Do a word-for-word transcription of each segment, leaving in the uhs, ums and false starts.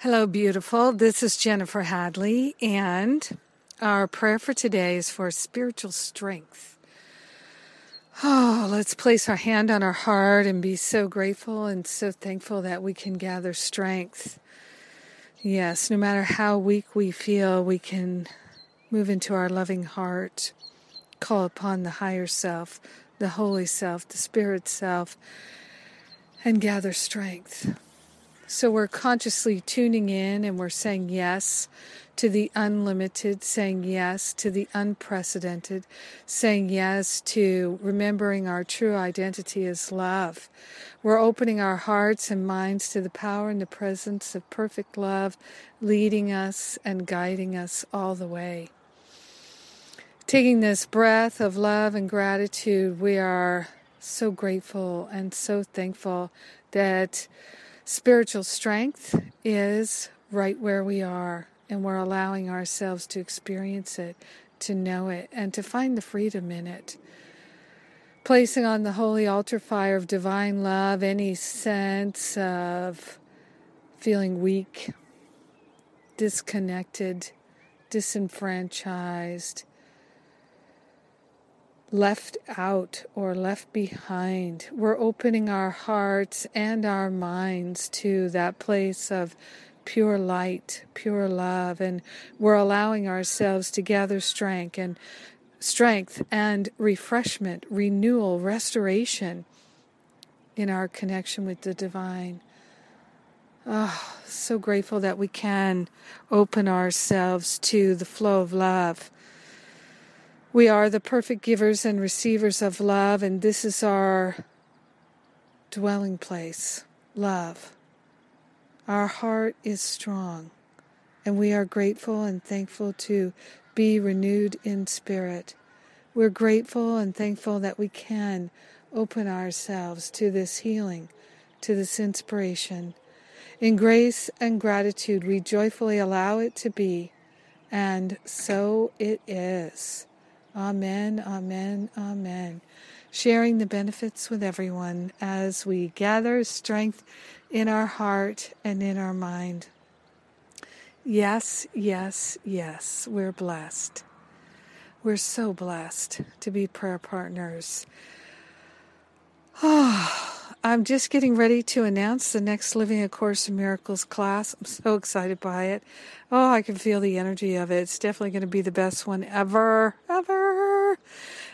Hello, beautiful. This is Jennifer Hadley, and our prayer for today is for spiritual strength. Oh, let's place our hand on our heart and be so grateful and so thankful that we can gather strength. Yes, no matter how weak we feel, we can move into our loving heart, call upon the higher self, the holy self, the spirit self, and gather strength. So we're consciously tuning in and we're saying yes to the unlimited, saying yes to the unprecedented, saying yes to remembering our true identity as love. We're opening our hearts and minds to the power and the presence of perfect love, leading us and guiding us all the way. Taking this breath of love and gratitude, we are so grateful and so thankful that spiritual strength is right where we are, and we're allowing ourselves to experience it, to know it, and to find the freedom in it. Placing on the holy altar fire of divine love any sense of feeling weak, disconnected, disenfranchised, left out or left behind. We're opening our hearts and our minds to that place of pure light, pure love, and we're allowing ourselves to gather strength and strength and refreshment, renewal, restoration in our connection with the divine. Oh, so grateful that we can open ourselves to the flow of love. We are the perfect givers and receivers of love, and this is our dwelling place, love. Our heart is strong, and we are grateful and thankful to be renewed in spirit. We're grateful and thankful that we can open ourselves to this healing, to this inspiration. In grace and gratitude, we joyfully allow it to be, and so it is. Amen, amen, amen. Sharing the benefits with everyone as we gather strength in our heart and in our mind. Yes, yes, yes, we're blessed. We're so blessed to be prayer partners. Oh, I'm just getting ready to announce the next Living A Course in Miracles class. I'm so excited by it. Oh, I can feel the energy of it. It's definitely going to be the best one ever, ever.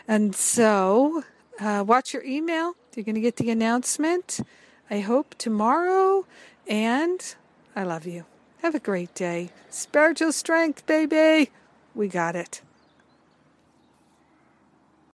And so, uh, watch your email. You're going to get the announcement, I hope, tomorrow. And I love you. Have a great day. Spiritual strength, baby. We got it.